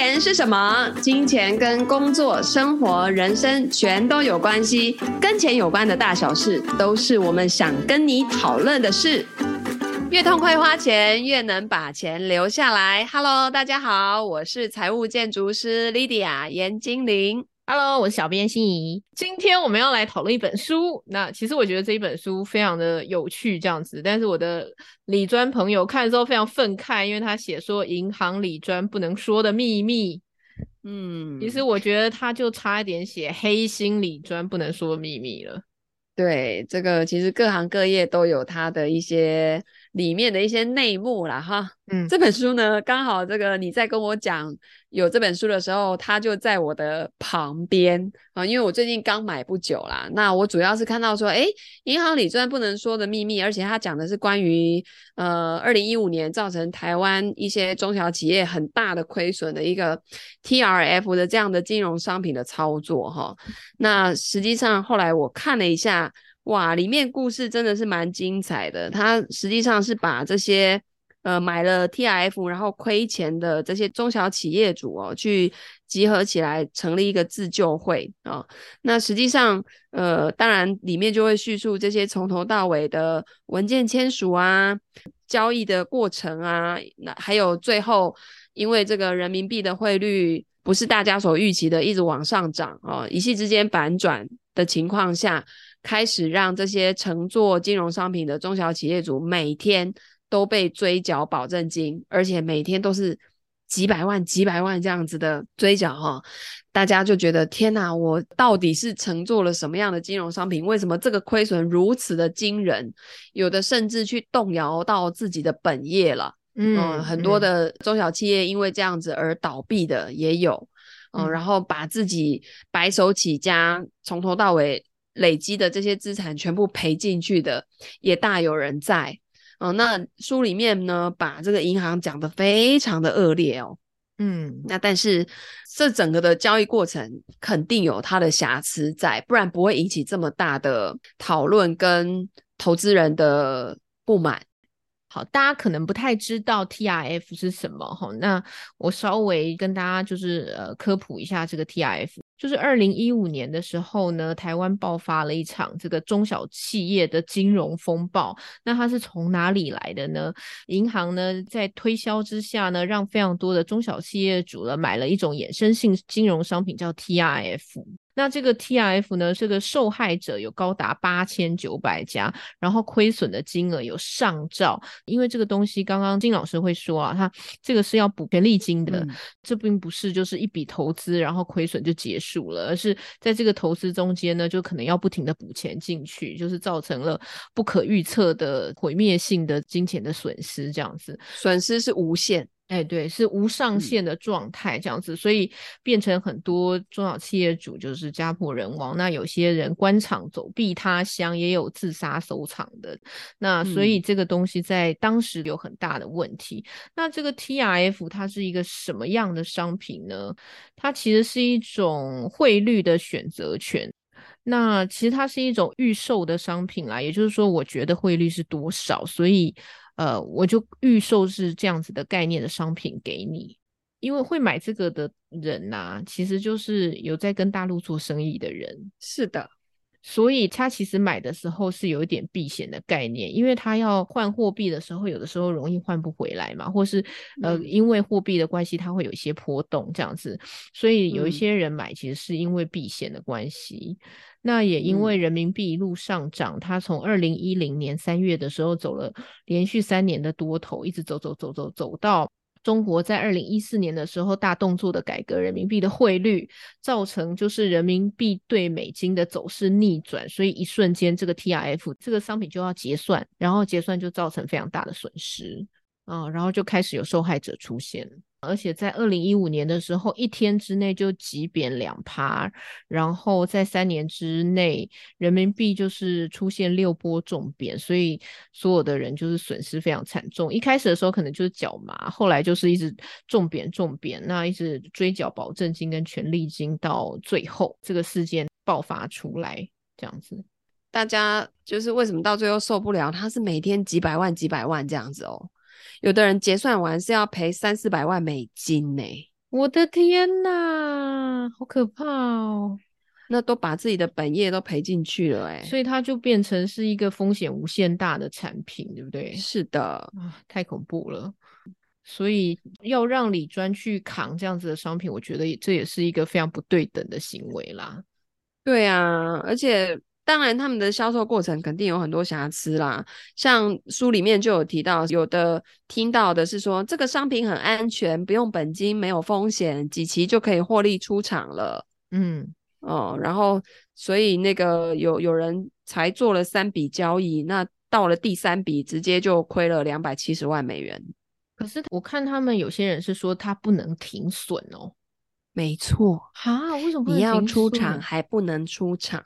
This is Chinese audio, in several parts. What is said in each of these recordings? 钱是什么？金钱跟工作、生活、人生全都有关系，跟钱有关的大小事都是我们想跟你讨论的事。越痛快花钱，越能把钱留下来。Hello， 大家好，我是财务建筑师 Lydia 严金玲。Hello， 我是小编心怡。今天我们要来讨论一本书，那其实我觉得这一本书非常的有趣这样子，但是我的理专朋友看的时候非常愤慨，因为他写说银行理专不能说的秘密。其实我觉得他就差一点写黑心理专不能说的秘密了。对，这个其实各行各业都有它的一些里面的一些内幕啦哈。这本书呢，刚好这个你在跟我讲有这本书的时候，它就在我的旁边啊，因为我最近刚买不久啦。那我主要是看到说，银行理专不能说的秘密，而且它讲的是关于2015年造成台湾一些中小企业很大的亏损的一个 TRF 的这样的金融商品的操作哈。那实际上后来我看了一下。哇，里面故事真的是蛮精彩的，他实际上是把这些买了 TRF 然后亏钱的这些中小企业主去集合起来成立一个自救会那实际上当然里面就会叙述这些从头到尾的文件签署啊，交易的过程啊，还有最后因为这个人民币的汇率不是大家所预期的一直往上涨一夕之间反转的情况下，开始让这些承做金融商品的中小企业主每天都被追缴保证金，而且每天都是几百万几百万这样子的追缴大家就觉得天哪，我到底是承做了什么样的金融商品，为什么这个亏损如此的惊人，有的甚至去动摇到自己的本业了。很多的中小企业因为这样子而倒闭的也有然后把自己白手起家从头到尾累积的这些资产全部赔进去的也大有人在那书里面呢把这个银行讲得非常的恶劣那但是这整个的交易过程肯定有它的瑕疵在，不然不会引起这么大的讨论跟投资人的不满。好，大家可能不太知道 TRF 是什么那我稍微跟大家就是科普一下这个 TRF。就是2015年的时候呢，台湾爆发了一场这个中小企业的金融风暴。那它是从哪里来的呢？银行呢在推销之下呢，让非常多的中小企业主呢买了一种衍生性金融商品叫 TRF。那这个 TRF 呢，这个受害者有高达8900家，然后亏损的金额有上兆。因为这个东西刚刚金老师会说啊，他这个是要补权利金的这并不是就是一笔投资然后亏损就结束了，而是在这个投资中间呢，就可能要不停的补钱进去，就是造成了不可预测的毁灭性的金钱的损失这样子。损失是无限。对，是无上限的状态这样子，所以变成很多中小企业主就是家破人亡，那有些人官场走避他乡，也有自杀收场的，那所以这个东西在当时有很大的问题。那这个 TRF 它是一个什么样的商品呢？它其实是一种汇率的选择权，那其实它是一种预售的商品啦，也就是说我觉得汇率是多少，所以我就预售是这样子的概念的商品给你。因为会买这个的人啊，其实就是有在跟大陆做生意的人。是的，所以他其实买的时候是有一点避险的概念，因为他要换货币的时候有的时候容易换不回来嘛，或是因为货币的关系它会有一些波动这样子，所以有一些人买其实是因为避险的关系那也因为人民币一路上涨，它从2010年3月的时候走了连续3年的多头，一直走到中国在2014年的时候大动作的改革人民币的汇率，造成就是人民币对美金的走势逆转，所以一瞬间这个 TRF 这个商品就要结算，然后结算就造成非常大的损失然后就开始有受害者出现，而且在2015年的时候一天之内就急贬 2%， 然后在3年之内人民币就是出现6波重贬，所以所有的人就是损失非常惨重。一开始的时候可能就是脚麻，后来就是一直重贬，那一直追缴保证金跟权利金，到最后这个事件爆发出来这样子。大家就是为什么到最后受不了，他是每天几百万几百万这样子有的人结算完是要赔300-400万美金我的天呐，好可怕哦！那都把自己的本业都赔进去了欸，所以它就变成是一个风险无限大的产品，对不对？是的，啊，太恐怖了。所以要让理专去扛这样子的商品，我觉得这也是一个非常不对等的行为啦。对啊，而且当然他们的销售过程肯定有很多瑕疵啦，像书里面就有提到，有的听到的是说这个商品很安全，不用本金，没有风险，几期就可以获利出场了。嗯哦，然后所以那个有人才做了3笔交易，那到了第3笔直接就亏了270万美元。可是我看他们有些人是说他不能停损哦。没错啊，为什么不能停损？你要出场还不能出场，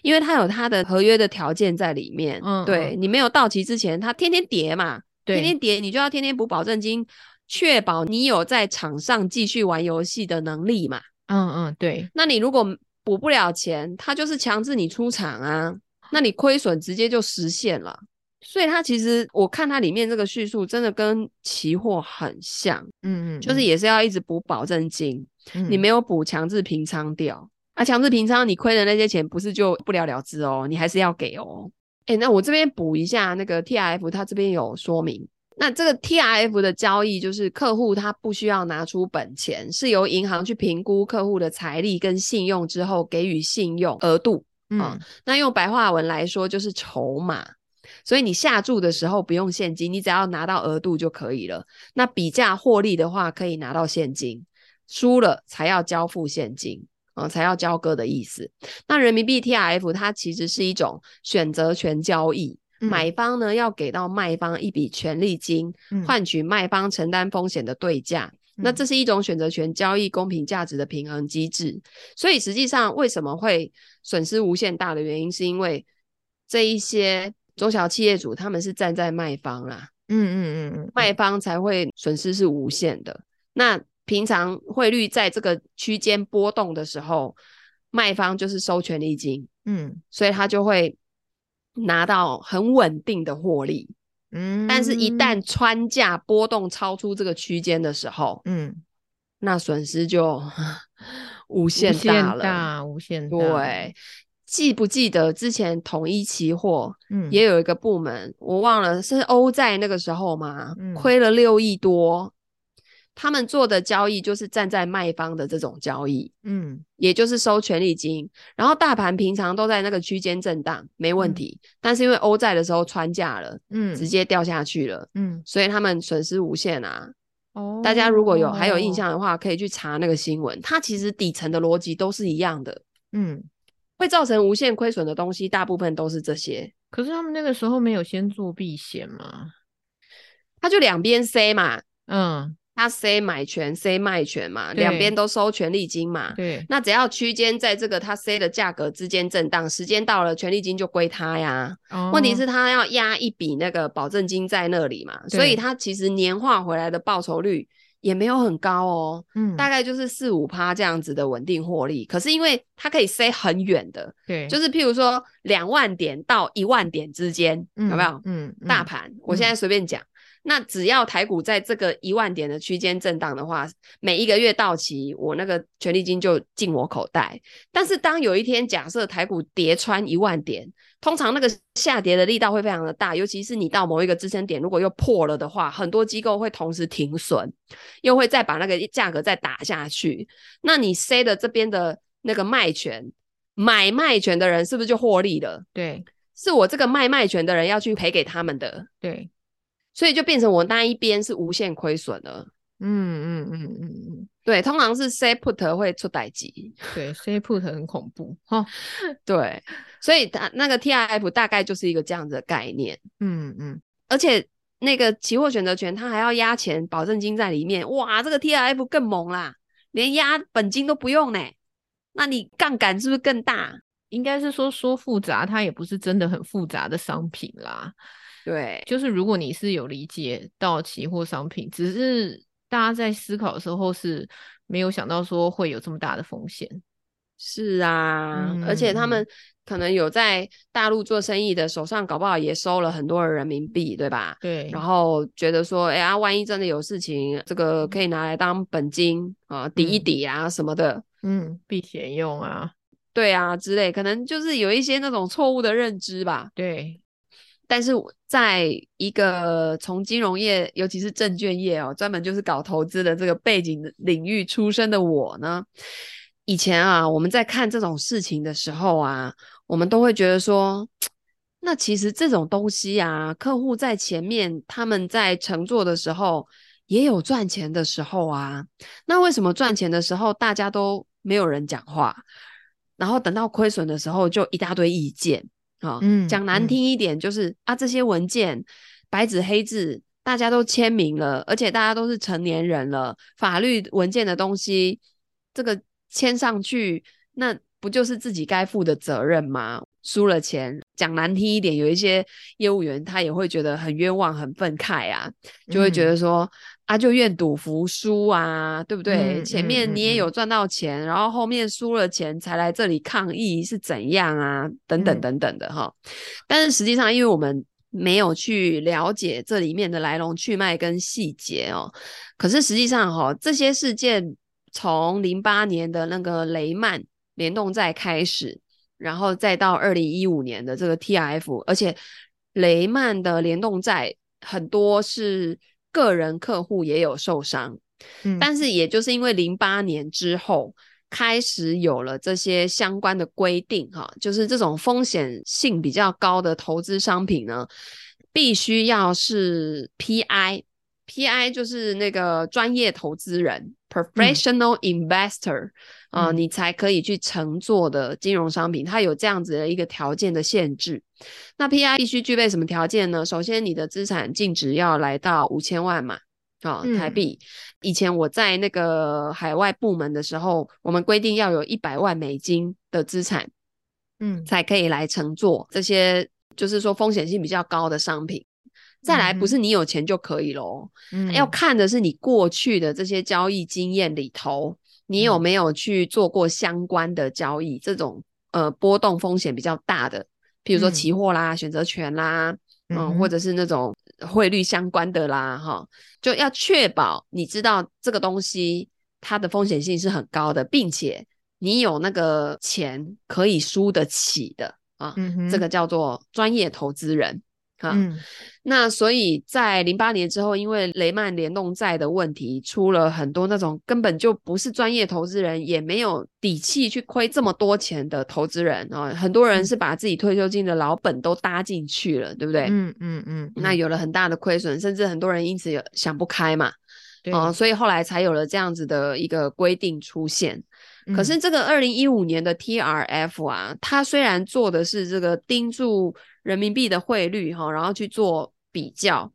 因为他有他的合约的条件在里面。嗯，对，你没有到期之前他天天跌嘛，对，天天跌你就要天天补保证金，确保你有在场上继续玩游戏的能力嘛。嗯嗯，对，那你如果补不了钱，他就是强制你出场啊，那你亏损直接就实现了。所以他其实我看他里面这个叙述真的跟期货很像。 嗯， 嗯，就是也是要一直补保证金，嗯，你没有补强制平仓掉啊，强制平仓你亏的那些钱不是就不了了之哦，你还是要给哦。欸，那我这边补一下那个 TRF 他这边有说明，那这个 TRF 的交易就是客户他不需要拿出本钱，是由银行去评估客户的财力跟信用之后给予信用额度。嗯，那用白话文来说就是筹码，所以你下注的时候不用现金，你只要拿到额度就可以了。那比价获利的话可以拿到现金，输了才要交付现金，才要交割的意思。那人民币 TRF 它其实是一种选择权交易，买方呢要给到卖方一笔权利金，换取卖方承担风险的对价。那这是一种选择权交易公平价值的平衡机制。所以实际上为什么会损失无限大的原因，是因为这一些中小企业主他们是站在卖方啦。卖方才会损失是无限的。那平常汇率在这个区间波动的时候，卖方就是收权利金，所以他就会拿到很稳定的获利。但是一旦穿价波动超出这个区间的时候，那损失就无限大了，无限大。对，记不记得之前统一期货也有一个部门，我忘了是欧债那个时候嘛，亏了6亿多。他们做的交易就是站在卖方的这种交易，也就是收权利金，然后大盘平常都在那个区间震荡没问题，但是因为欧债的时候穿价了，直接掉下去了，所以他们损失无限啊。大家如果有还有印象的话可以去查那个新闻，它其实底层的逻辑都是一样的。会造成无限亏损的东西大部分都是这些。可是他们那个时候没有先做避险吗？他就两边塞嘛，他 C 买权 C 卖权嘛，两边都收权利金嘛。对，那只要区间在这个他 C 的价格之间震荡，时间到了权利金就归他呀。问题是他要压一笔那个保证金在那里嘛，所以他其实年化回来的报酬率也没有很高哦，大概就是 4-5% 这样子的稳定获利。可是因为他可以 C 很远的，对，就是譬如说2万点到1万点之间，有没有？大盘我现在随便讲，那只要台股在这个1万点的区间震荡的话，每一个月到期我那个权利金就进我口袋。但是当有一天假设台股跌穿1万点，通常那个下跌的力道会非常的大，尤其是你到某一个支撑点如果又破了的话，很多机构会同时停损，又会再把那个价格再打下去。那你 C 的这边的那个卖权买卖权的人是不是就获利了？对，是我这个卖卖权的人要去赔给他们的。对，所以就变成我那一边是无限亏损了。对，通常是 C put 会出代志。对， C put 很恐怖。对，所以那个 TRF 大概就是一个这样子的概念。而且那个期货选择权它还要押钱保证金在里面，哇，这个 TRF 更猛啦，连押本金都不用呢。那你杠杆是不是更大？应该是说复杂，它也不是真的很复杂的商品啦。对，就是如果你是有理解到期货商品，只是大家在思考的时候是没有想到说会有这么大的风险。是啊、嗯、而且他们可能有在大陆做生意的手上搞不好也收了很多人民币，对吧？对，然后觉得说哎呀、啊、万一真的有事情这个可以拿来当本金啊，抵一抵啊什么的，嗯，避险用啊，对啊之类，可能就是有一些那种错误的认知吧。对，但是在一个从金融业尤其是证券业哦，专门就是搞投资的这个背景领域出身的我呢，以前啊我们在看这种事情的时候啊，我们都会觉得说那其实这种东西啊，客户在前面他们在乘坐的时候也有赚钱的时候啊，那为什么赚钱的时候大家都没有人讲话，然后等到亏损的时候就一大堆意见啊、嗯，讲难听一点就是、嗯、啊这些文件白纸黑字大家都签名了，而且大家都是成年人了，法律文件的东西这个签上去那不就是自己该负的责任吗？输了钱讲难听一点，有一些业务员他也会觉得很冤枉很愤慨啊，就会觉得说、嗯、啊就愿赌服输啊，对不对、嗯、前面你也有赚到钱、嗯、然后后面输了钱才来这里抗议是怎样啊等等等等的哈、嗯。但是实际上因为我们没有去了解这里面的来龙去脉跟细节哦，可是实际上哈、哦、这些事件从08年的那个雷曼联动债开始，然后再到2015年的这个 TRF， 而且雷曼的联动债很多是个人客户也有受伤、嗯、但是也就是因为08年之后开始有了这些相关的规定哈，就是这种风险性比较高的投资商品呢必须要是 PI 就是那个专业投资人 Professional Investor、嗯你才可以去乘坐的金融商品，它有这样子的一个条件的限制。那 PI 必须具备什么条件呢？首先你的资产净值要来到5000万嘛、台币、以前我在那个海外部门的时候我们规定要有100万美金的资产才可以来乘坐这些就是说风险性比较高的商品。再来不是你有钱就可以咯、要看的是你过去的这些交易经验里头你有没有去做过相关的交易，这种波动风险比较大的，譬如说期货啦、选择权啦、或者是那种汇率相关的啦哈，就要确保你知道这个东西它的风险性是很高的，并且你有那个钱可以输得起的啊、这个叫做专业投资人。那所以在08年之后因为雷曼联动债的问题出了很多那种根本就不是专业投资人也没有底气去亏这么多钱的投资人、很多人是把自己退休金的老本都搭进去了，对不对？那有了很大的亏损，甚至很多人因此想不开嘛，对、所以后来才有了这样子的一个规定出现。可是这个2015年的 TRF 啊，它虽然做的是这个盯住人民币的汇率然后去做比较，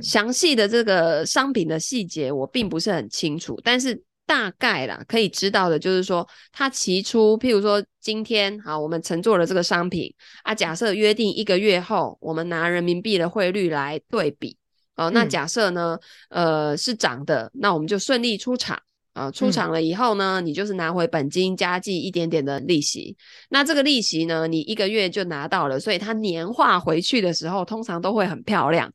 详细的这个商品的细节我并不是很清楚，但是大概啦可以知道的就是说它起初譬如说今天好我们乘坐了这个商品啊，假设约定一个月后我们拿人民币的汇率来对比那假设呢是涨的，那我们就顺利出场出场了以后呢你就是拿回本金加计一点点的利息，那这个利息呢你一个月就拿到了，所以它年化回去的时候通常都会很漂亮，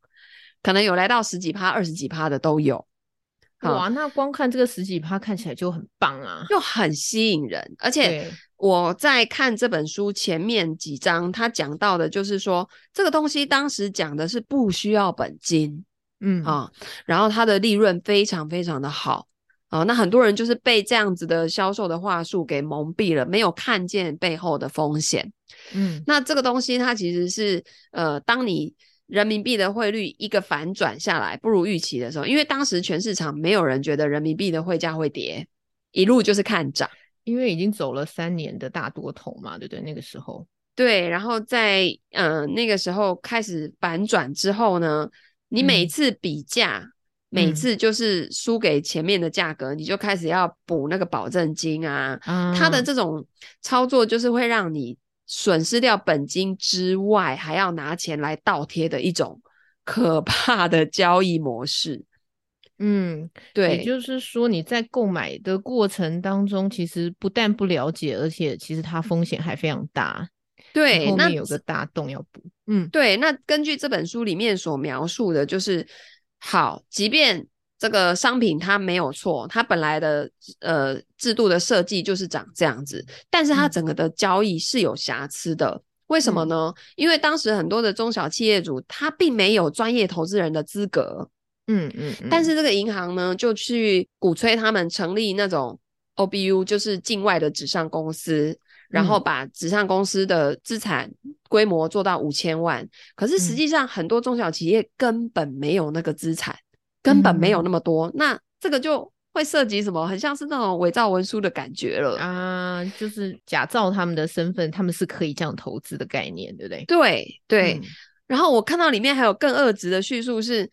可能有来到10几%、20几%的都有。哇，那光看这个10几%看起来就很棒啊，就很吸引人。而且我在看这本书前面几章他讲到的就是说这个东西当时讲的是不需要本金然后它的利润非常非常的好那很多人就是被这样子的销售的话术给蒙蔽了，没有看见背后的风险。那这个东西它其实是当你人民币的汇率一个反转下来不如预期的时候，因为当时全市场没有人觉得人民币的汇价会跌，一路就是看涨，因为已经走了3年的大多头嘛，对不对？那个时候对，然后在那个时候开始反转之后呢，你每次比价每次就是输给前面的价格，你就开始要补那个保证金啊。它的这种操作就是会让你损失掉本金之外还要拿钱来倒贴的一种可怕的交易模式。嗯，对，也就是说你在购买的过程当中其实不但不了解，而且其实它风险还非常大，对，后面有个大洞要补。嗯，对，那根据这本书里面所描述的，就是好，即便这个商品它没有错，它本来的制度的设计就是长这样子，但是它整个的交易是有瑕疵的。为什么呢？因为当时很多的中小企业主他并没有专业投资人的资格。但是这个银行呢就去鼓吹他们成立那种 OBU， 就是境外的纸上公司，然后把纸上公司的资产规模做到5000万。可是实际上很多中小企业根本没有那个资产，根本没有那么多，那这个就会涉及什么很像是那种伪造文书的感觉了啊，就是假造他们的身份，他们是可以这样投资的概念，对不对？对对，然后我看到里面还有更恶质的叙述是，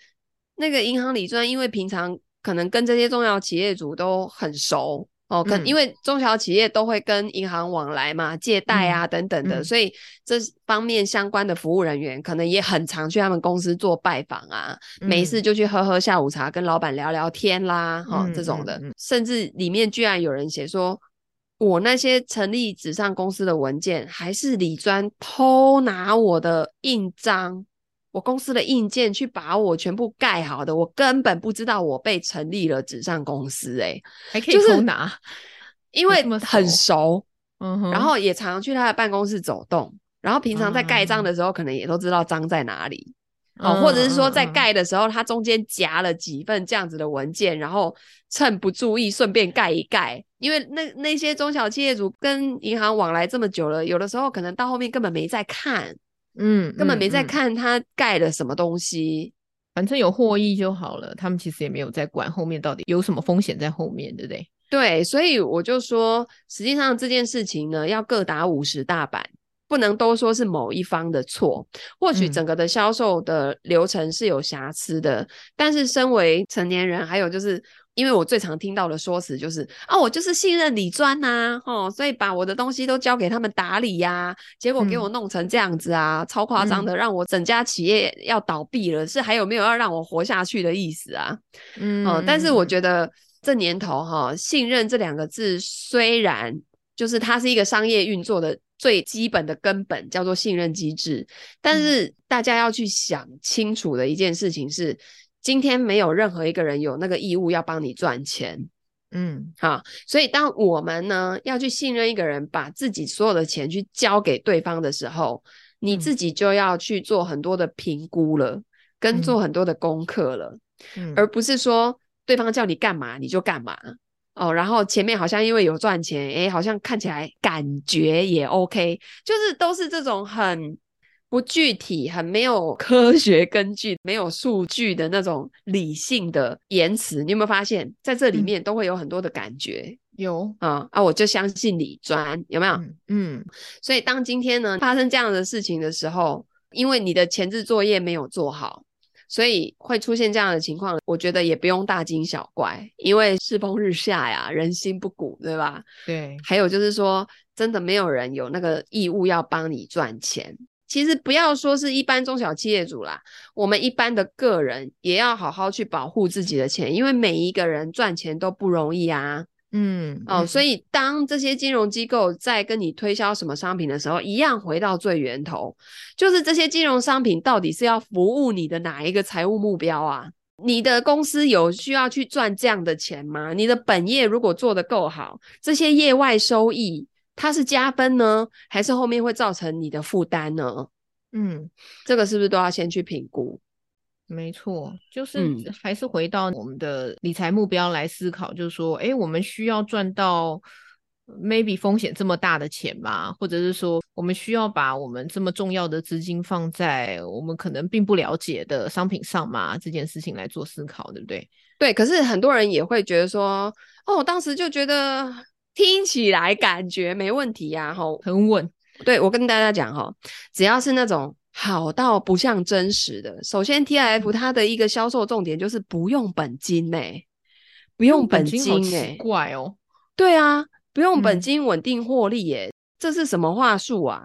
那个银行理专因为平常可能跟这些中小企业主都很熟哦，跟因为中小企业都会跟银行往来嘛，借贷啊等等的，所以这方面相关的服务人员可能也很常去他们公司做拜访啊，没事就去喝喝下午茶，跟老板聊聊天啦，这种的。甚至里面居然有人写说，我那些成立纸上公司的文件，还是理专偷拿我的印章，我公司的印件去把我全部盖好的，我根本不知道我被成立了纸上公司。还可以偷拿，因为很熟，然后也常去他的办公室走动，然后平常在盖章的时候可能也都知道章在哪里，或者是说在盖的时候他中间夹了几份这样子的文件，然后趁不注意顺便盖一盖。因为那些中小企业主跟银行往来这么久了，有的时候可能到后面根本没在看，根本没在看他盖了什么东西，反正有获益就好了，他们其实也没有在管后面到底有什么风险在后面，对不对？对，所以我就说实际上这件事情呢要各打50大板，不能都说是某一方的错，或许整个的销售的流程是有瑕疵的，但是身为成年人，还有就是因为我最常听到的说辞就是啊，我就是信任理专啊，所以把我的东西都交给他们打理啊，结果给我弄成这样子啊，超夸张的，让我整家企业要倒闭了，是还有没有要让我活下去的意思啊？但是我觉得这年头信任这两个字，虽然就是它是一个商业运作的最基本的根本叫做信任机制，但是大家要去想清楚的一件事情是，今天没有任何一个人有那个义务要帮你赚钱。好，所以当我们呢要去信任一个人，把自己所有的钱去交给对方的时候，你自己就要去做很多的评估了，跟做很多的功课了，而不是说对方叫你干嘛你就干嘛然后前面好像因为有赚钱，好像看起来感觉也 OK， 就是都是这种很不具体，很没有科学根据，没有数据的那种理性的言辞。你有没有发现在这里面都会有很多的感觉？有啊，我就相信理专，有没有？所以当今天呢发生这样的事情的时候，因为你的前置作业没有做好，所以会出现这样的情况。我觉得也不用大惊小怪，因为世风日下呀，人心不古，对吧？对。还有就是说真的没有人有那个义务要帮你赚钱。其实不要说是一般中小企业主啦，我们一般的个人也要好好去保护自己的钱，因为每一个人赚钱都不容易啊。所以当这些金融机构在跟你推销什么商品的时候，一样回到最源头，就是这些金融商品到底是要服务你的哪一个财务目标啊？你的公司有需要去赚这样的钱吗？你的本业如果做得够好，这些业外收益它是加分呢，还是后面会造成你的负担呢？这个是不是都要先去评估？没错，就是还是回到我们的理财目标来思考，就是说我们需要赚到 maybe 风险这么大的钱嘛，或者是说我们需要把我们这么重要的资金放在我们可能并不了解的商品上嘛，这件事情来做思考，对不对？对，可是很多人也会觉得说我当时就觉得听起来感觉没问题啊，很稳。对，我跟大家讲只要是那种好到不像真实的，首先 TRF 它的一个销售重点就是不用本金不用本金好奇怪对啊，不用本金稳定获利这是什么话术啊？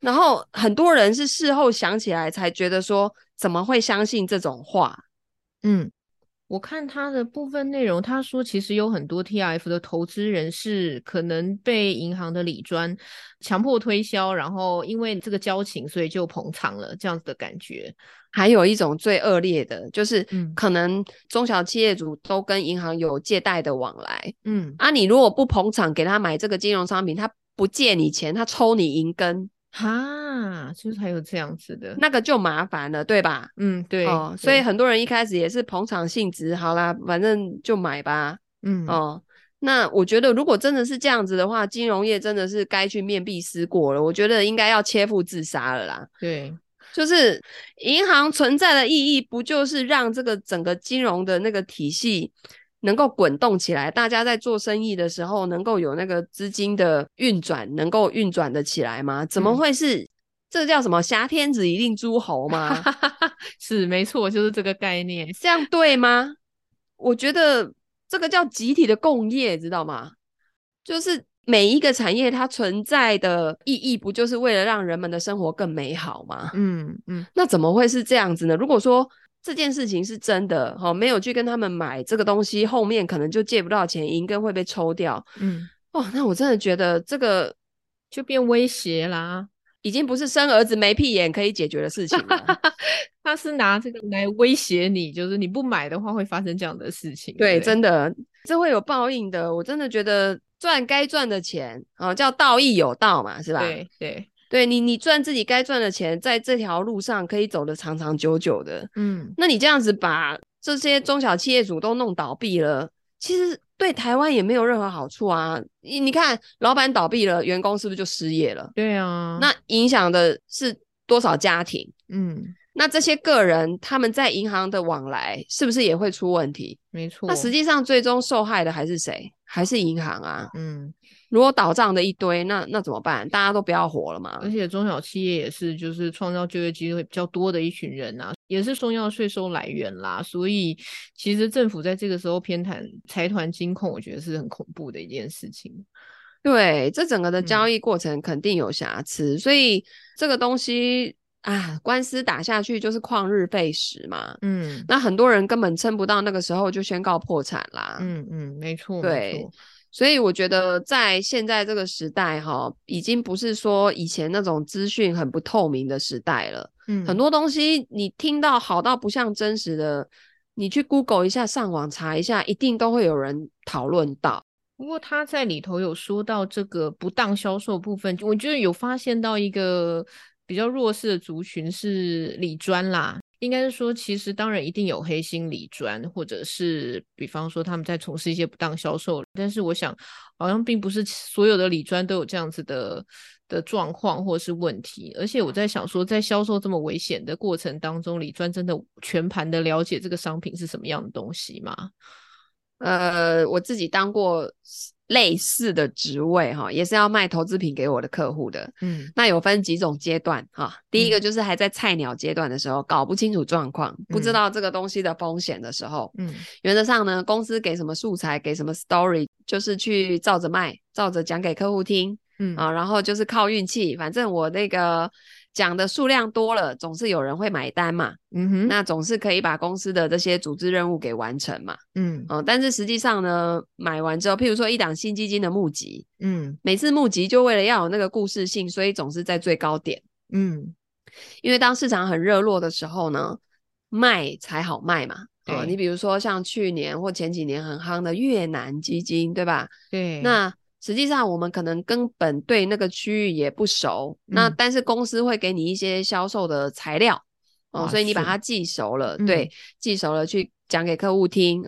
然后很多人是事后想起来才觉得说怎么会相信这种话？我看他的部分内容，他说其实有很多 TRF 的投资人是可能被银行的理专强迫推销，然后因为这个交情所以就捧场了这样子的感觉。还有一种最恶劣的就是可能中小企业主都跟银行有借贷的往来，你如果不捧场给他买这个金融商品，他不借你钱，他抽你银根哈，就是还有这样子的，那个就麻烦了，对吧？对，对，所以很多人一开始也是捧场性质，好啦，反正就买吧。那我觉得如果真的是这样子的话，金融业真的是该去面壁思过了，我觉得应该要切腹自杀了啦。对，就是银行存在的意义不就是让这个整个金融的那个体系能够滚动起来，大家在做生意的时候能够有那个资金的运转，能够运转的起来吗？怎么会是这叫什么挟天子以令诸侯吗？是，没错，就是这个概念。这样对吗？我觉得这个叫集体的共业，知道吗？就是每一个产业它存在的意义不就是为了让人们的生活更美好吗？那怎么会是这样子呢？如果说这件事情是真的，没有去跟他们买这个东西，后面可能就借不到钱，银根会被抽掉。那我真的觉得这个就变威胁啦，已经不是生儿子没屁眼可以解决的事情了。他是拿这个来威胁你，就是你不买的话会发生这样的事情。 对，真的这会有报应的。我真的觉得赚该赚的钱，叫道义有道嘛，是吧？对，你赚自己该赚的钱，在这条路上可以走得长长久久的。那你这样子把这些中小企业主都弄倒闭了，其实对台湾也没有任何好处啊。你看老板倒闭了，员工是不是就失业了？对啊，那影响的是多少家庭？那这些个人他们在银行的往来是不是也会出问题？没错，那实际上最终受害的还是谁？还是银行啊。如果倒账的一堆，那怎么办？大家都不要活了嘛。而且中小企业也是就是创造就业机会比较多的一群人啊，也是重要税收来源啦，所以其实政府在这个时候偏袒财团金控，我觉得是很恐怖的一件事情。对，这整个的交易过程肯定有瑕疵，所以这个东西官司打下去就是旷日费时嘛。那很多人根本撑不到那个时候就宣告破产啦。没错，对，所以我觉得在现在这个时代已经不是说以前那种资讯很不透明的时代了。很多东西你听到好到不像真实的，你去 Google 一下，上网查一下，一定都会有人讨论到。不过他在里头有说到这个不当销售部分，我觉得有发现到一个比较弱势的族群是理专啦，应该是说其实当然一定有黑心理专，或者是比方说他们在从事一些不当销售，但是我想好像并不是所有的理专都有这样子的状况或是问题。而且我在想说在销售这么危险的过程当中，理专真的全盘的了解这个商品是什么样的东西吗？我自己当过类似的职位也是要卖投资品给我的客户的。那有分几种阶段第一个就是还在菜鸟阶段的时候，搞不清楚状况，不知道这个东西的风险的时候，原则上呢公司给什么素材给什么 story， 就是去照着卖，照着讲给客户听。然后就是靠运气，反正我那个讲的数量多了，总是有人会买单嘛。那总是可以把公司的这些组织任务给完成嘛。但是实际上呢，买完之后，譬如说一档新基金的募集，每次募集就为了要有那个故事性，所以总是在最高点。因为当市场很热络的时候呢，卖才好卖嘛。你比如说像去年或前几年很夯的越南基金，对吧？对，那实际上我们可能根本对那个区域也不熟，那但是公司会给你一些销售的材料，所以你把它记熟了，对，记熟了去讲给客户听，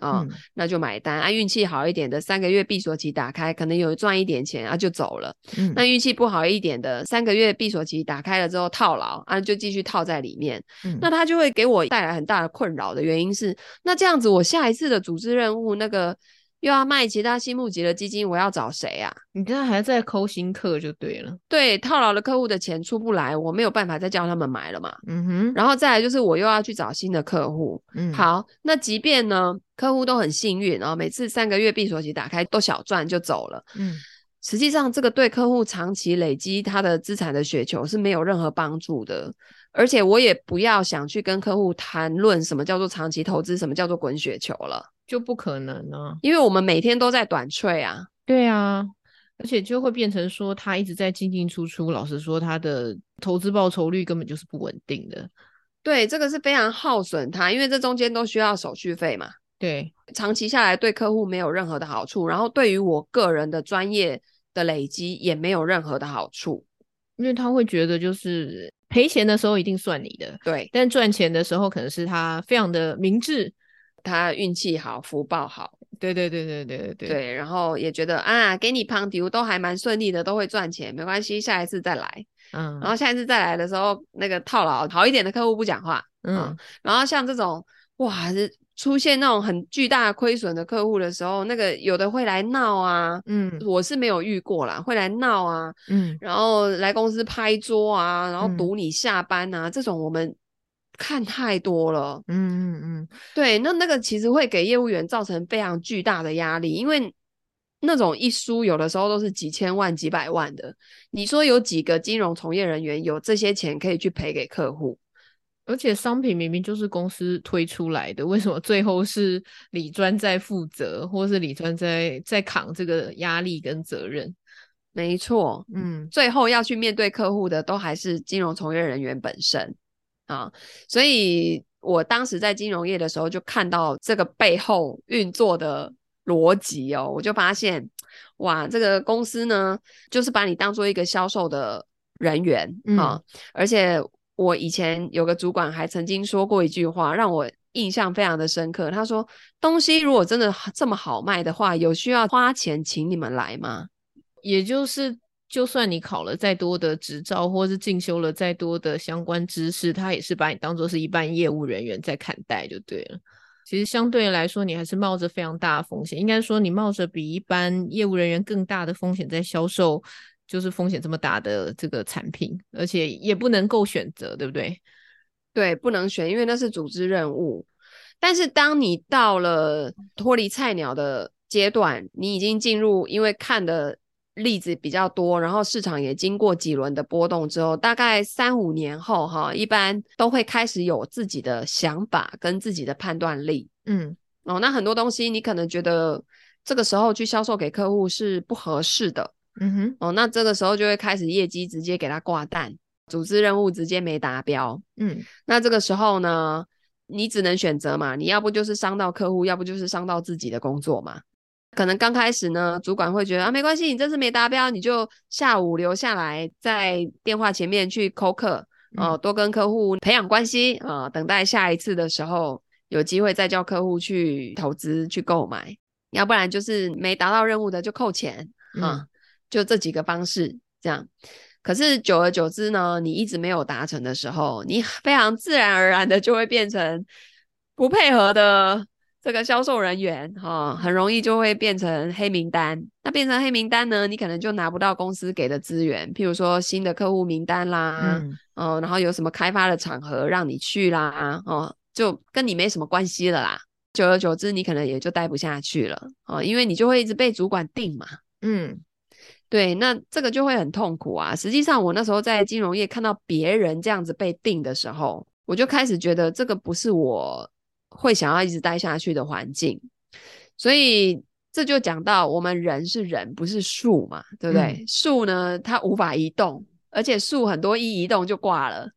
那就买单。运气好一点的3个月闭锁期打开，可能有赚一点钱就走了。那运气不好一点的3个月闭锁期打开了之后套牢就继续套在里面。那他就会给我带来很大的困扰的原因是，那这样子我下一次的组织任务那个又要卖其他新募集的基金，我要找谁啊？你这还在抠新客就对了。对，套牢了客户的钱出不来，我没有办法再叫他们买了嘛。然后再来就是我又要去找新的客户。好，那即便呢客户都很幸运，每次3个月闭锁期打开都小赚就走了。实际上这个对客户长期累积他的资产的雪球是没有任何帮助的，而且我也不要想去跟客户谈论什么叫做长期投资，什么叫做滚雪球了，就不可能啊，因为我们每天都在短脆啊。对啊，而且就会变成说他一直在进进出出，老实说他的投资报酬率根本就是不稳定的。对，这个是非常耗损他，因为这中间都需要手续费嘛。对，长期下来对客户没有任何的好处，然后对于我个人的专业的累积也没有任何的好处，因为他会觉得就是赔钱的时候一定算你的，对，但赚钱的时候可能是他非常的明智，他运气好，福报好。对对对对对对对对，然后也觉得啊，给你胖丢都还蛮顺利的，都会赚钱，没关系，下一次再来。嗯，然后下一次再来的时候，那个套牢好一点的客户不讲话，嗯，然后像这种哇是出现那种很巨大的亏损的客户的时候，那个有的会来闹啊，嗯，我是没有遇过啦，会来闹啊，嗯，然后来公司拍桌啊，然后堵你下班啊，这种我们看太多了。嗯嗯嗯，对，那个其实会给业务员造成非常巨大的压力，因为那种一输有的时候都是几千万几百万的，你说有几个金融从业人员有这些钱可以去赔给客户？而且商品明明就是公司推出来的，为什么最后是理专在负责，或是理专在扛这个压力跟责任？没错，嗯，最后要去面对客户的都还是金融从业人员本身啊，所以我当时在金融业的时候就看到这个背后运作的逻辑哦，我就发现哇，这个公司呢就是把你当做一个销售的人员啊，而且我以前有个主管还曾经说过一句话让我印象非常的深刻，他说东西如果真的这么好卖的话，有需要花钱请你们来吗？也就是就算你考了再多的执照，或是进修了再多的相关知识，他也是把你当作是一般业务人员在看待就对了。其实相对来说你还是冒着非常大的风险，应该说你冒着比一般业务人员更大的风险在销售就是风险这么大的这个产品，而且也不能够选择，对不对？对，不能选，因为那是组织任务。但是当你到了脱离菜鸟的阶段，你已经进入，因为看的例子比较多，然后市场也经过几轮的波动之后，大概3-5年后哈，一般都会开始有自己的想法跟自己的判断力。嗯，哦，那很多东西你可能觉得这个时候去销售给客户是不合适的。嗯哼，哦，那这个时候就会开始业绩直接给他挂蛋，组织任务直接没达标。嗯，那这个时候呢，你只能选择嘛，你要不就是伤到客户，要不就是伤到自己的工作嘛。可能刚开始呢，主管会觉得啊，没关系，你这次没达标，你就下午留下来，在电话前面去扣客，多跟客户培养关系啊，等待下一次的时候有机会再叫客户去投资去购买，要不然就是没达到任务的就扣钱啊。就这几个方式这样，可是久而久之呢，你一直没有达成的时候，你非常自然而然的就会变成不配合的这个销售人员很容易就会变成黑名单。那变成黑名单呢，你可能就拿不到公司给的资源，譬如说新的客户名单啦，然后有什么开发的场合让你去啦，就跟你没什么关系了啦。久而久之你可能也就待不下去了，因为你就会一直被主管定嘛。嗯，对，那这个就会很痛苦啊。实际上我那时候在金融业看到别人这样子被定的时候，我就开始觉得这个不是我会想要一直待下去的环境。所以这就讲到我们人是人不是树嘛，对不对？树呢它无法移动，而且树很多一移动就挂了，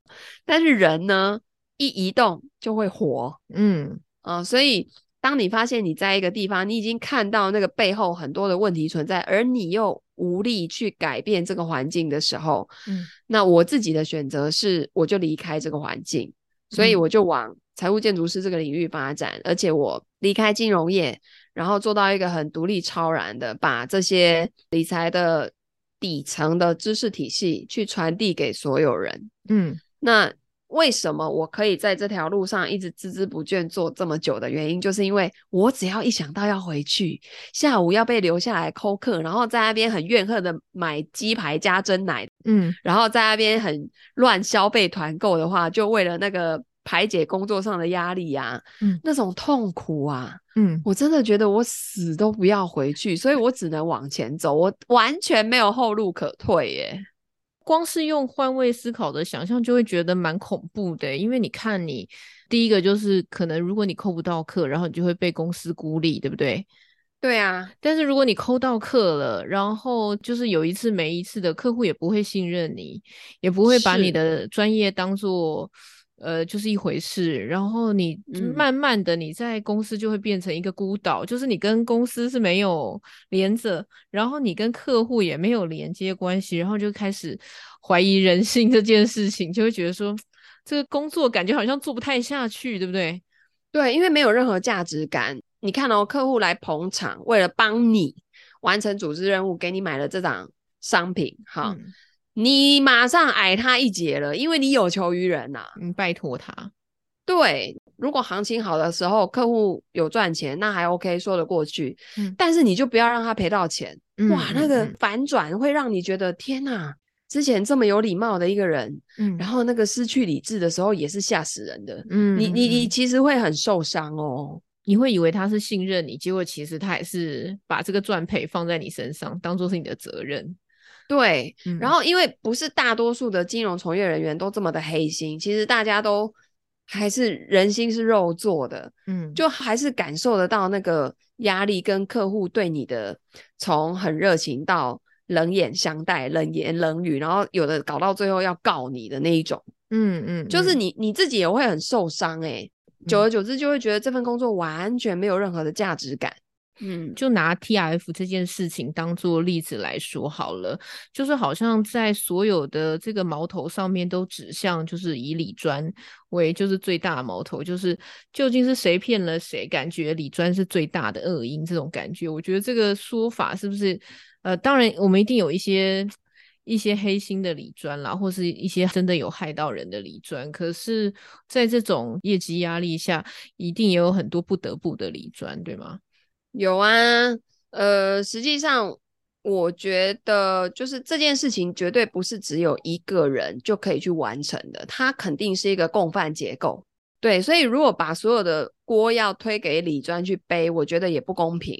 但是人呢一移动就会活。所以当你发现你在一个地方，你已经看到那个背后很多的问题存在，而你又无力去改变这个环境的时候，那我自己的选择是我就离开这个环境，所以我就往财务建筑师这个领域发展，而且我离开金融业，然后做到一个很独立超然的，把这些理财的底层的知识体系去传递给所有人。那为什么我可以在这条路上一直孜孜不倦做这么久的原因，就是因为我只要一想到要回去，下午要被留下来扣客，然后在那边很怨恨的买鸡排加蒸奶，然后在那边很乱消费团购的话，就为了那个排解工作上的压力啊，嗯，那种痛苦啊，嗯，我真的觉得我死都不要回去，所以我只能往前走，我完全没有后路可退耶。光是用换位思考的想象就会觉得蛮恐怖的，因为你看你第一个就是可能如果你扣不到课，然后你就会被公司孤立，对不对？对啊，但是如果你扣到课了，然后就是有一次没一次的，客户也不会信任你，也不会把你的专业当作就是一回事，然后你慢慢的你在公司就会变成一个孤岛，就是你跟公司是没有连着，然后你跟客户也没有连接关系，然后就开始怀疑人性这件事情，就会觉得说这个工作感觉好像做不太下去，对不对？对，因为没有任何价值感。你看哦，客户来捧场，为了帮你完成组织任务，给你买了这档商品，好，你马上矮他一截了，因为你有求于人啊，你拜托他。对，如果行情好的时候，客户有赚钱，那还 OK 说得过去，但是你就不要让他赔到钱，哇，那个反转会让你觉得天哪，之前这么有礼貌的一个人，然后那个失去理智的时候也是吓死人的，你其实会很受伤哦。你会以为他是信任你，结果其实他也是把这个赚赔放在你身上，当作是你的责任。对，然后因为不是大多数的金融从业人员都这么的黑心，其实大家都还是人心是肉做的，就还是感受得到那个压力跟客户对你的从很热情到冷眼相待，冷言冷语，然后有的搞到最后要告你的那一种，就是你自己也会很受伤欸，久而久之就会觉得这份工作完全没有任何的价值感。就拿 TRF 这件事情当做例子来说好了，就是好像在所有的这个矛头上面都指向就是以理专为就是最大的矛头，就是究竟是谁骗了谁，感觉理专是最大的恶因，这种感觉。我觉得这个说法是不是当然我们一定有一些黑心的理专啦，或是一些真的有害到人的理专，可是在这种业绩压力下一定也有很多不得不的理专，对吗？有啊，实际上我觉得就是这件事情绝对不是只有一个人就可以去完成的，它肯定是一个共犯结构。对，所以如果把所有的锅要推给理专去背，我觉得也不公平。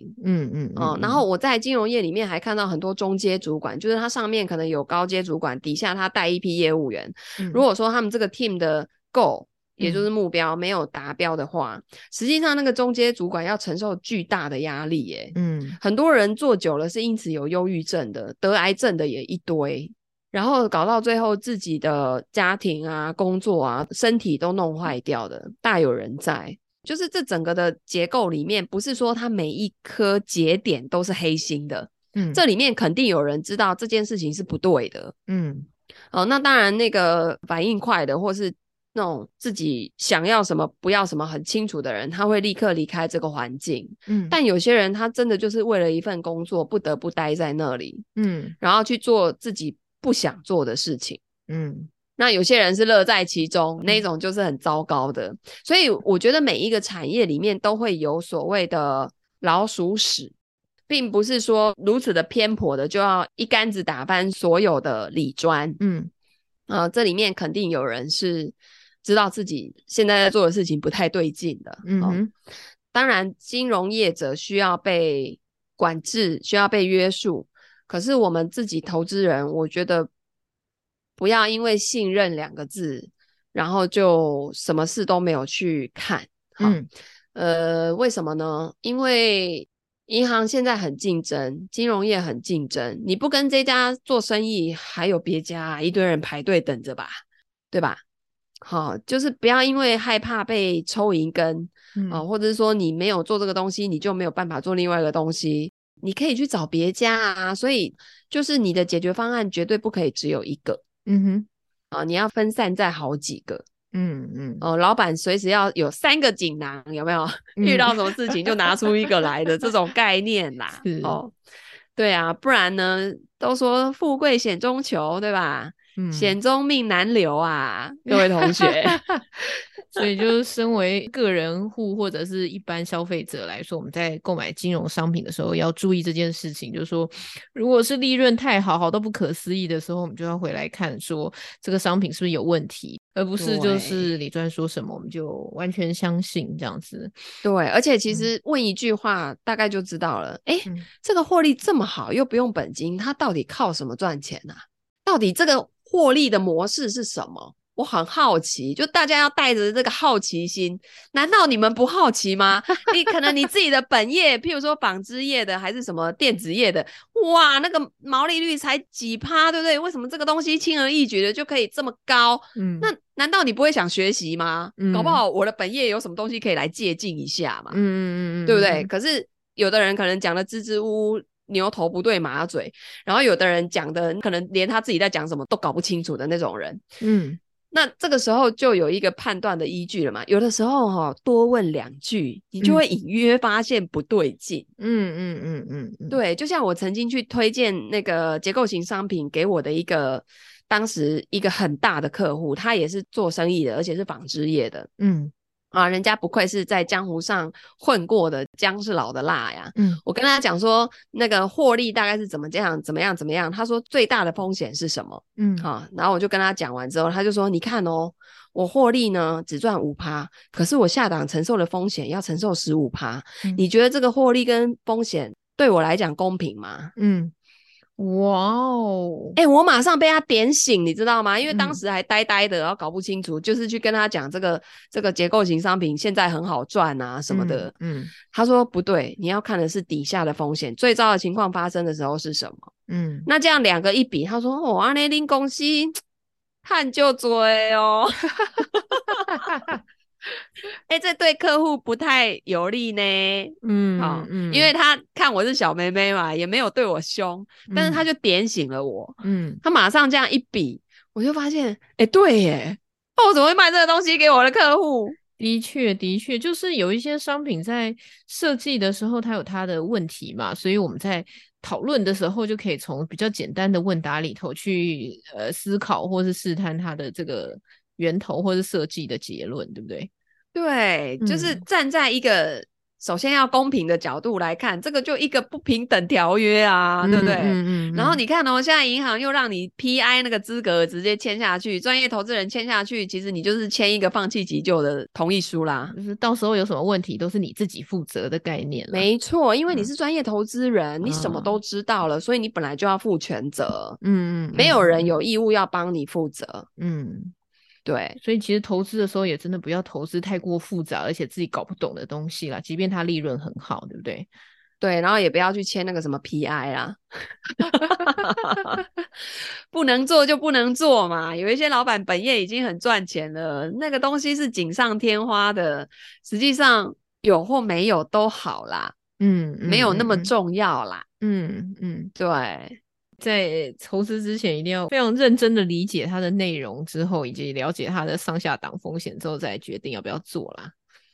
然后我在金融业里面还看到很多中阶主管，就是他上面可能有高阶主管，底下他带一批业务员，如果说他们这个 team 的 goal 也就是目标没有达标的话，实际上那个中阶主管要承受巨大的压力耶。很多人做久了是因此有忧郁症的，得癌症的也一堆，然后搞到最后自己的家庭啊工作啊身体都弄坏掉的大有人在。就是这整个的结构里面，不是说它每一颗节点都是黑心的，这里面肯定有人知道这件事情是不对的。那当然那个反应快的或是那种自己想要什么不要什么很清楚的人，他会立刻离开这个环境，但有些人他真的就是为了一份工作不得不待在那里，然后去做自己不想做的事情，那有些人是乐在其中，那种就是很糟糕的。所以我觉得每一个产业里面都会有所谓的老鼠屎，并不是说如此的偏颇的就要一竿子打翻所有的理专。这里面肯定有人是知道自己现在在做的事情不太对劲的。当然金融业者需要被管制，需要被约束，可是我们自己投资人，我觉得不要因为信任两个字然后就什么事都没有去看。为什么呢？因为银行现在很竞争，金融业很竞争，你不跟这家做生意还有别家，一堆人排队等着吧，对吧？好，就是不要因为害怕被抽一根，或者是说你没有做这个东西你就没有办法做另外一个东西，你可以去找别家啊。所以就是你的解决方案绝对不可以只有一个，你要分散在好几个。老板随时要有3个锦囊，有没有？遇到什么事情就拿出一个来的这种概念啦。对啊，不然呢都说富贵险中求，对吧？险中命难留啊，各位同学所以就是身为个人户或者是一般消费者来说，我们在购买金融商品的时候要注意这件事情，就是说如果是利润太好到不可思议的时候，我们就要回来看说这个商品是不是有问题，而不是就是李专说什么我们就完全相信这样子。对，而且其实问一句话、大概就知道了，这个获利这么好又不用本金，它到底靠什么赚钱啊？到底这个获利的模式是什么？我很好奇，就大家要带着这个好奇心。难道你们不好奇吗？你可能你自己的本业譬如说纺织业的还是什么电子业的，哇，那个毛利率才几%，对不对？为什么这个东西轻而易举的就可以这么高？那难道你不会想学习吗？搞不好我的本业有什么东西可以来借鉴一下嘛，对不对？可是有的人可能讲的支支吾吾，牛头不对马嘴，然后有的人讲的可能连他自己在讲什么都搞不清楚的那种人。那这个时候就有一个判断的依据了嘛。有的时候多问两句你就会隐约发现不对劲。对，就像我曾经去推荐那个结构型商品给我的一个当时一个很大的客户，他也是做生意的，而且是纺织业的。人家不愧是在江湖上混过的姜是老的辣呀。我跟他讲说那个获利大概是怎么样，他说最大的风险是什么。然后我就跟他讲完之后，他就说你看我获利呢只赚 5%， 可是我下档承受的风险要承受 15%，你觉得这个获利跟风险对我来讲公平吗？我马上被他点醒，你知道吗？因为当时还呆的，然后搞不清楚，就是去跟他讲这个结构型商品现在很好赚啊什么的。他说不对，你要看的是底下的风险，最糟的情况发生的时候是什么。那这样两个一比，他说这样你公司赚很多这对客户不太有利呢。因为他看我是小妹妹嘛，也没有对我凶，但是他就点醒了我。他马上这样一比，我就发现对耶，我怎么会卖这个东西给我的客户？的确就是有一些商品在设计的时候它有它的问题嘛，所以我们在讨论的时候就可以从比较简单的问答里头去思考或是试探它的这个源头或是设计的结论，对不对？对，就是站在一个首先要公平的角度来看，这个就一个不平等条约啊，对不对？然后你看现在银行又让你 PI 那个资格直接签下去，专业投资人签下去，其实你就是签一个放弃急救的同意书啦，就是到时候有什么问题都是你自己负责的概念啦。没错，因为你是专业投资人，你什么都知道了，所以你本来就要负全责。没有人有义务要帮你负责。对，所以其实投资的时候也真的不要投资太过复杂而且自己搞不懂的东西啦，即便它利润很好，对不对？对，然后也不要去签那个什么 PI 啦不能做就不能做嘛，有一些老板本业已经很赚钱了，那个东西是锦上添花的，实际上有或没有都好啦。没有那么重要啦。对，在投资之前一定要非常认真的理解它的内容之后，以及了解它的上下档风险之后再决定要不要做啦。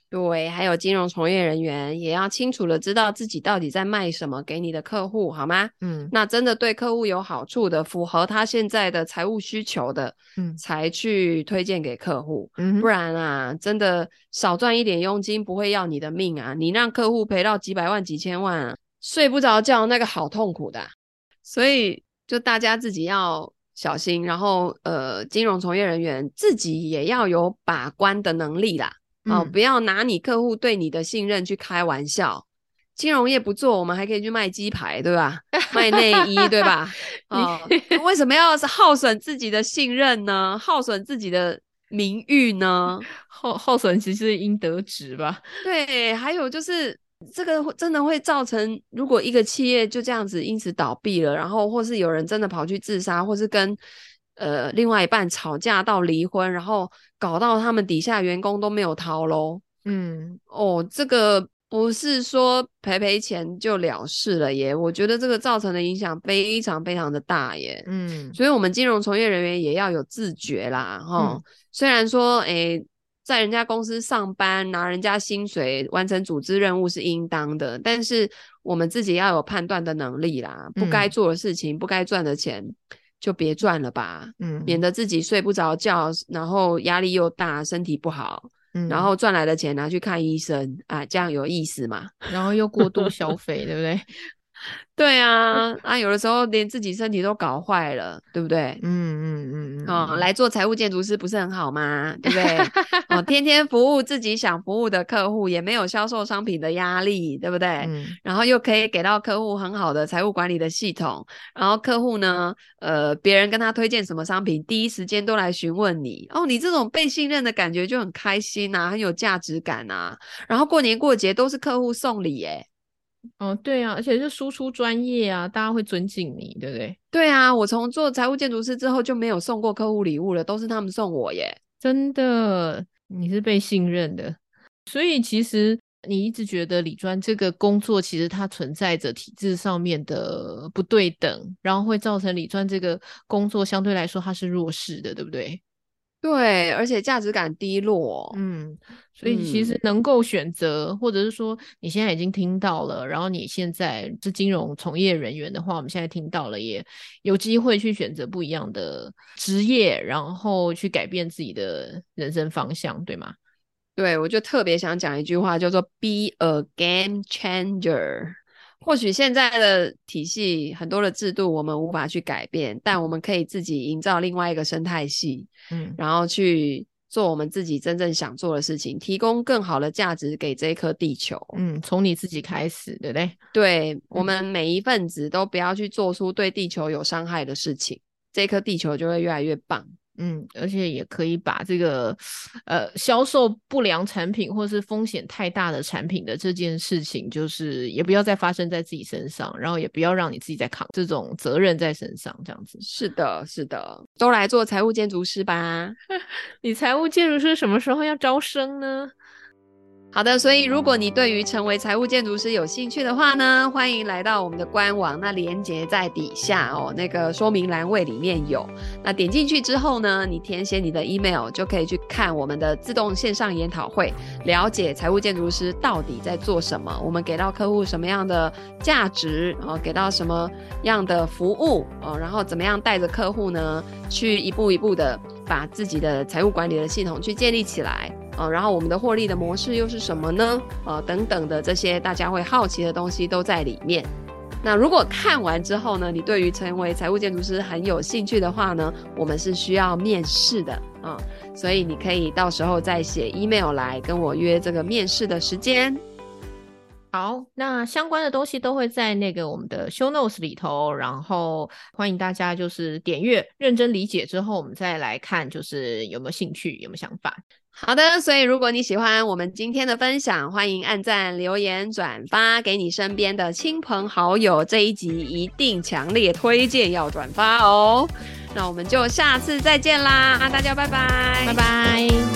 对，还有金融从业人员也要清楚的知道自己到底在卖什么给你的客户，好吗？那真的对客户有好处的，符合他现在的财务需求的，才去推荐给客户。不然啊，真的少赚一点佣金不会要你的命啊，你让客户赔到几百万几千万啊，睡不着觉，那个好痛苦的啊。所以就大家自己要小心，然后金融从业人员自己也要有把关的能力啦。不要拿你客户对你的信任去开玩笑。金融业不做，我们还可以去卖鸡排，对吧？卖内衣对吧？为什么要耗损自己的信任呢？耗损自己的名誉呢？耗损其实应得值吧。对，还有就是这个真的会造成，如果一个企业就这样子因此倒闭了，然后或是有人真的跑去自杀，或是跟另外一半吵架到离婚，然后搞到他们底下员工都没有逃咯。这个不是说赔钱就了事了耶，我觉得这个造成的影响非常非常的大耶。所以我们金融从业人员也要有自觉啦。虽然说在人家公司上班拿人家薪水完成组织任务是应当的，但是我们自己要有判断的能力啦。不该做的事情，不该赚的钱就别赚了吧，免得自己睡不着觉，然后压力又大，身体不好，然后赚来的钱拿去看医生啊，这样有意思嘛？然后又过度消费对不对？对啊，啊有的时候连自己身体都搞坏了对不对？哦，来做财务建筑师不是很好吗？对不对？哦，天天服务自己想服务的客户，也没有销售商品的压力对不对？然后又可以给到客户很好的财务管理的系统，然后客户呢别人跟他推荐什么商品第一时间都来询问你，哦，你这种被信任的感觉就很开心啊，很有价值感啊，然后过年过节都是客户送礼耶。哦，对啊，而且是输出专业啊，大家会尊敬你对不对？对啊，我从做财务建筑师之后就没有送过客户礼物了，都是他们送我耶。真的，你是被信任的。所以其实你一直觉得理专这个工作其实它存在着体制上面的不对等，然后会造成理专这个工作相对来说它是弱势的对不对？对，而且价值感低落。所以其实能够选择，或者是说你现在已经听到了，然后你现在是金融从业人员的话，我们现在听到了也有机会去选择不一样的职业，然后去改变自己的人生方向对吗？对，我就特别想讲一句话叫做 Be a game changer。或许现在的体系很多的制度我们无法去改变，但我们可以自己营造另外一个生态系，然后去做我们自己真正想做的事情，提供更好的价值给这一颗地球。从你自己开始对不对？对，我们每一份子都不要去做出对地球有伤害的事情，这颗地球就会越来越棒。而且也可以把这个销售不良产品或是风险太大的产品的这件事情，就是也不要再发生在自己身上，然后也不要让你自己再扛这种责任在身上这样子。是的是的，都来做财务建筑师吧。你财务建筑师什么时候要招生呢？好的，所以如果你对于成为财务建筑师有兴趣的话呢，欢迎来到我们的官网，那连结在底下哦，那个说明栏位里面有，那点进去之后呢，你填写你的 email 就可以去看我们的自动线上研讨会，了解财务建筑师到底在做什么，我们给到客户什么样的价值，给到什么样的服务，然后怎么样带着客户呢去一步一步的把自己的财务管理的系统去建立起来，然后我们的获利的模式又是什么呢？等等的这些大家会好奇的东西都在里面。那如果看完之后呢，你对于成为财务建筑师很有兴趣的话呢，我们是需要面试的，所以你可以到时候再写 email 来跟我约这个面试的时间。好，那相关的东西都会在那个我们的 show notes 里头，然后欢迎大家就是点阅认真理解之后，我们再来看就是有没有兴趣有没有想法。好的，所以如果你喜欢我们今天的分享，欢迎按赞留言转发给你身边的亲朋好友，这一集一定强烈推荐要转发哦。那我们就下次再见啦，大家拜拜拜拜。